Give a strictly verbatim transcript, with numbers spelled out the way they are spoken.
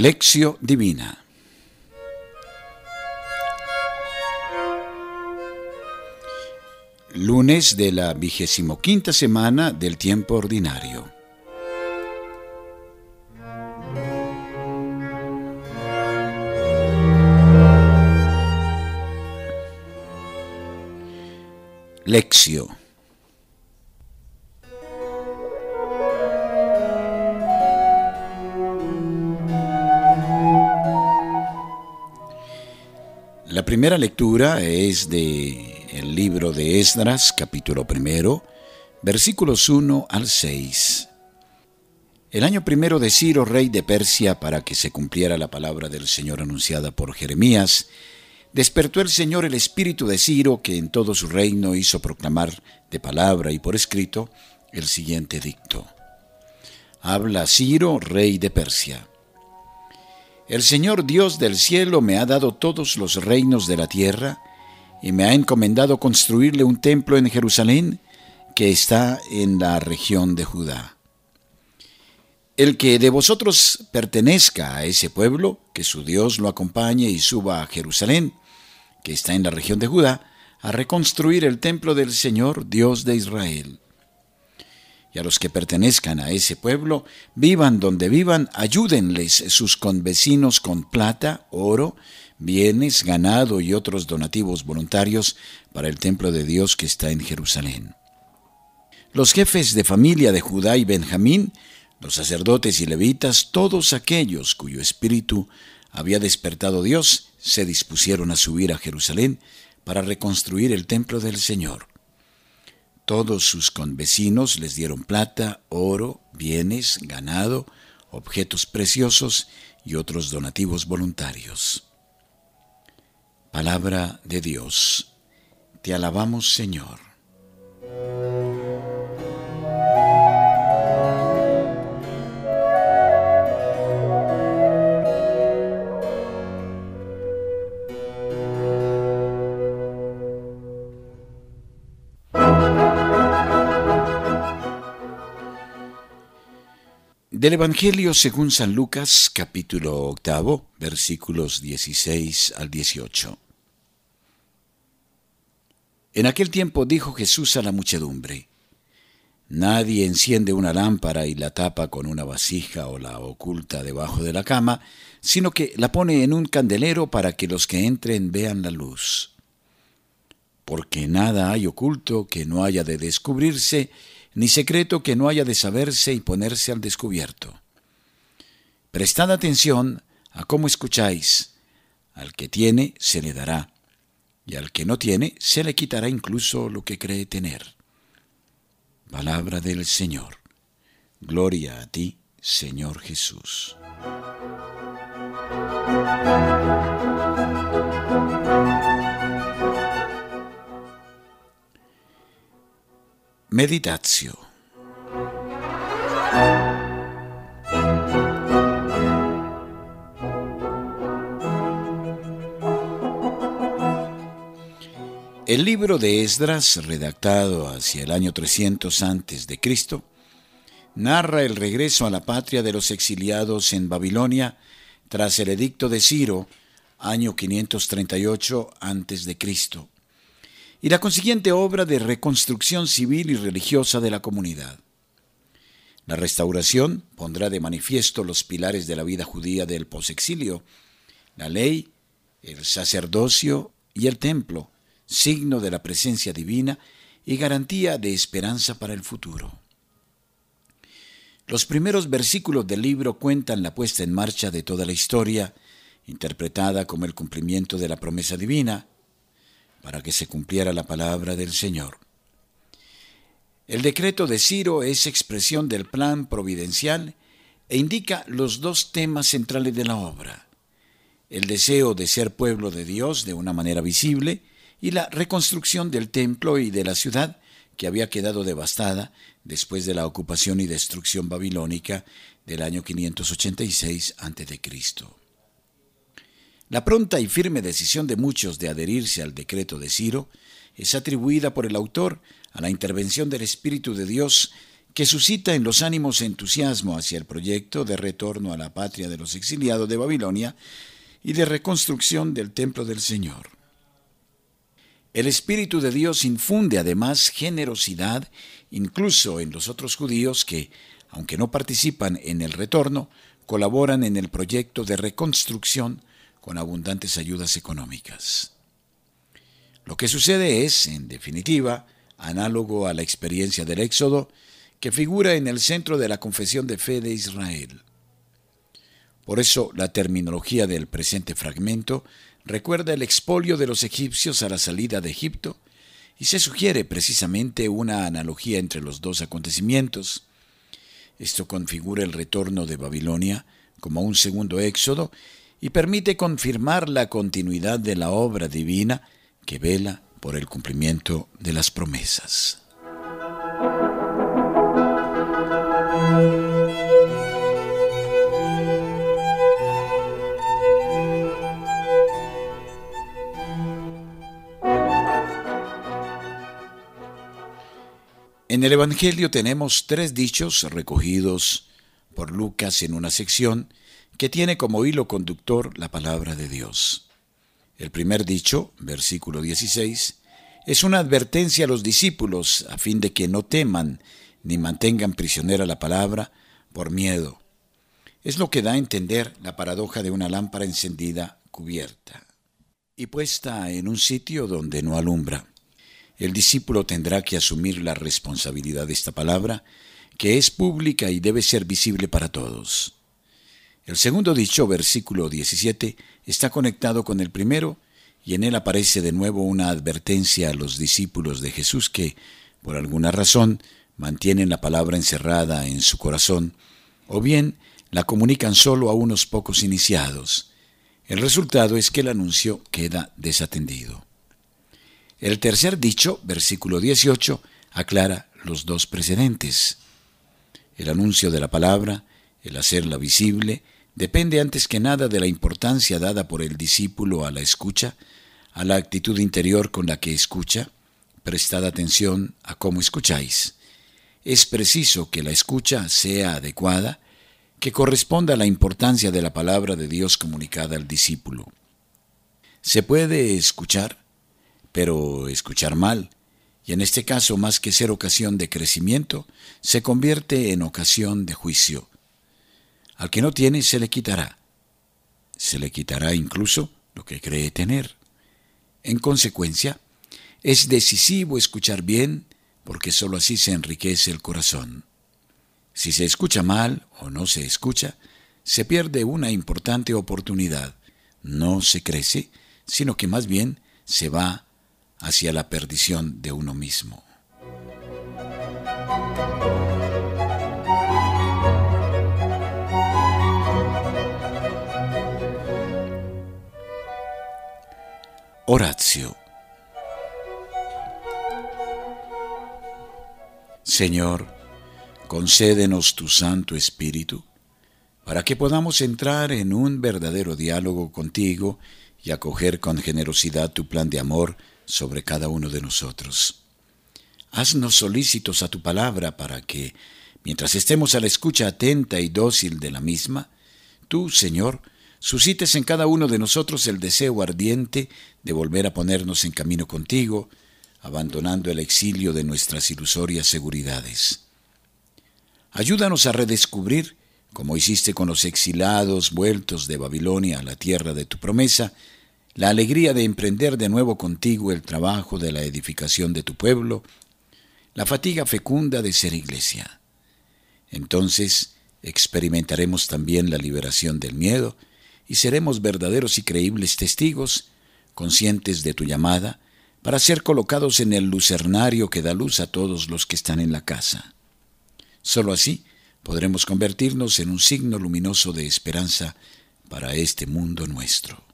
Lectio Divina. Lunes de la vigésimo quinta semana del tiempo ordinario. Lectio. La primera lectura es de el libro de Esdras, capítulo primero, versículos uno al seis. El año primero de Ciro, rey de Persia, para que se cumpliera la palabra del Señor anunciada por Jeremías, despertó el Señor el espíritu de Ciro, que en todo su reino hizo proclamar de palabra y por escrito el siguiente edicto. Habla Ciro, rey de Persia. El Señor Dios del cielo me ha dado todos los reinos de la tierra y me ha encomendado construirle un templo en Jerusalén, que está en la región de Judá. El que de vosotros pertenezca a ese pueblo, que su Dios lo acompañe y suba a Jerusalén, que está en la región de Judá, a reconstruir el templo del Señor, Dios de Israel. Y a los que pertenezcan a ese pueblo, vivan donde vivan, ayúdenles sus convecinos con plata, oro, bienes, ganado y otros donativos voluntarios para el templo de Dios que está en Jerusalén. Los jefes de familia de Judá y Benjamín, los sacerdotes y levitas, todos aquellos cuyo espíritu había despertado Dios, se dispusieron a subir a Jerusalén para reconstruir el templo del Señor. Todos sus convecinos les dieron plata, oro, bienes, ganado, objetos preciosos y otros donativos voluntarios. Palabra de Dios. Te alabamos, Señor. Del Evangelio según San Lucas, capítulo octavo, versículos dieciséis al dieciocho. En aquel tiempo dijo Jesús a la muchedumbre: Nadie enciende una lámpara y la tapa con una vasija o la oculta debajo de la cama, sino que la pone en un candelero para que los que entren vean la luz. Porque nada hay oculto que no haya de descubrirse, ni secreto que no haya de saberse y ponerse al descubierto. Prestad atención a cómo escucháis. Al que tiene, se le dará, y al que no tiene, se le quitará incluso lo que cree tener. Palabra del Señor. Gloria a ti, Señor Jesús. Meditatio. El libro de Esdras, redactado hacia el año trescientos antes de Cristo, narra el regreso a la patria de los exiliados en Babilonia tras el edicto de Ciro, año quinientos treinta y ocho antes de Cristo, y la consiguiente obra de reconstrucción civil y religiosa de la comunidad. La restauración pondrá de manifiesto los pilares de la vida judía del posexilio: la ley, el sacerdocio y el templo, signo de la presencia divina y garantía de esperanza para el futuro. Los primeros versículos del libro cuentan la puesta en marcha de toda la historia, interpretada como el cumplimiento de la promesa divina, para que se cumpliera la palabra del Señor. El decreto de Ciro es expresión del plan providencial e indica los dos temas centrales de la obra: el deseo de ser pueblo de Dios de una manera visible y la reconstrucción del templo y de la ciudad que había quedado devastada después de la ocupación y destrucción babilónica del año quinientos ochenta y seis antes de Cristo. La pronta y firme decisión de muchos de adherirse al decreto de Ciro es atribuida por el autor a la intervención del Espíritu de Dios que suscita en los ánimos entusiasmo hacia el proyecto de retorno a la patria de los exiliados de Babilonia y de reconstrucción del templo del Señor. El Espíritu de Dios infunde además generosidad incluso en los otros judíos que, aunque no participan en el retorno, colaboran en el proyecto de reconstrucción con abundantes ayudas económicas. Lo que sucede es, en definitiva, análogo a la experiencia del Éxodo, que figura en el centro de la confesión de fe de Israel. Por eso, la terminología del presente fragmento recuerda el expolio de los egipcios a la salida de Egipto y se sugiere precisamente una analogía entre los dos acontecimientos. Esto configura el retorno de Babilonia como un segundo éxodo y permite confirmar la continuidad de la obra divina que vela por el cumplimiento de las promesas. En el Evangelio tenemos tres dichos recogidos por Lucas en una sección que tiene como hilo conductor la palabra de Dios. El primer dicho, versículo dieciséis, es una advertencia a los discípulos a fin de que no teman ni mantengan prisionera la palabra por miedo. Es lo que da a entender la paradoja de una lámpara encendida, cubierta y puesta en un sitio donde no alumbra. El discípulo tendrá que asumir la responsabilidad de esta palabra, que es pública y debe ser visible para todos. El segundo dicho, versículo diecisiete, está conectado con el primero y en él aparece de nuevo una advertencia a los discípulos de Jesús que, por alguna razón, mantienen la palabra encerrada en su corazón o bien la comunican solo a unos pocos iniciados. El resultado es que el anuncio queda desatendido. El tercer dicho, versículo dieciocho, aclara los dos precedentes. El anuncio de la palabra, el hacerla visible, depende antes que nada de la importancia dada por el discípulo a la escucha, a la actitud interior con la que escucha. Prestad atención a cómo escucháis. Es preciso que la escucha sea adecuada, que corresponda a la importancia de la palabra de Dios comunicada al discípulo. Se puede escuchar, pero escuchar mal, y en este caso más que ser ocasión de crecimiento, se convierte en ocasión de juicio. Al que no tiene se le quitará. Se le quitará incluso lo que cree tener. En consecuencia, es decisivo escuchar bien, porque sólo así se enriquece el corazón. Si se escucha mal o no se escucha, se pierde una importante oportunidad. No se crece, sino que más bien se va hacia la perdición de uno mismo. Oratio. Señor, concédenos tu Santo Espíritu para que podamos entrar en un verdadero diálogo contigo y acoger con generosidad tu plan de amor sobre cada uno de nosotros. Haznos solícitos a tu palabra para que, mientras estemos a la escucha atenta y dócil de la misma, tú, Señor, suscites en cada uno de nosotros el deseo ardiente de volver a ponernos en camino contigo, abandonando el exilio de nuestras ilusorias seguridades. Ayúdanos a redescubrir, como hiciste con los exilados vueltos de Babilonia a la tierra de tu promesa, la alegría de emprender de nuevo contigo el trabajo de la edificación de tu pueblo, la fatiga fecunda de ser iglesia. Entonces experimentaremos también la liberación del miedo y seremos verdaderos y creíbles testigos, conscientes de tu llamada, para ser colocados en el lucernario que da luz a todos los que están en la casa. Solo así podremos convertirnos en un signo luminoso de esperanza para este mundo nuestro.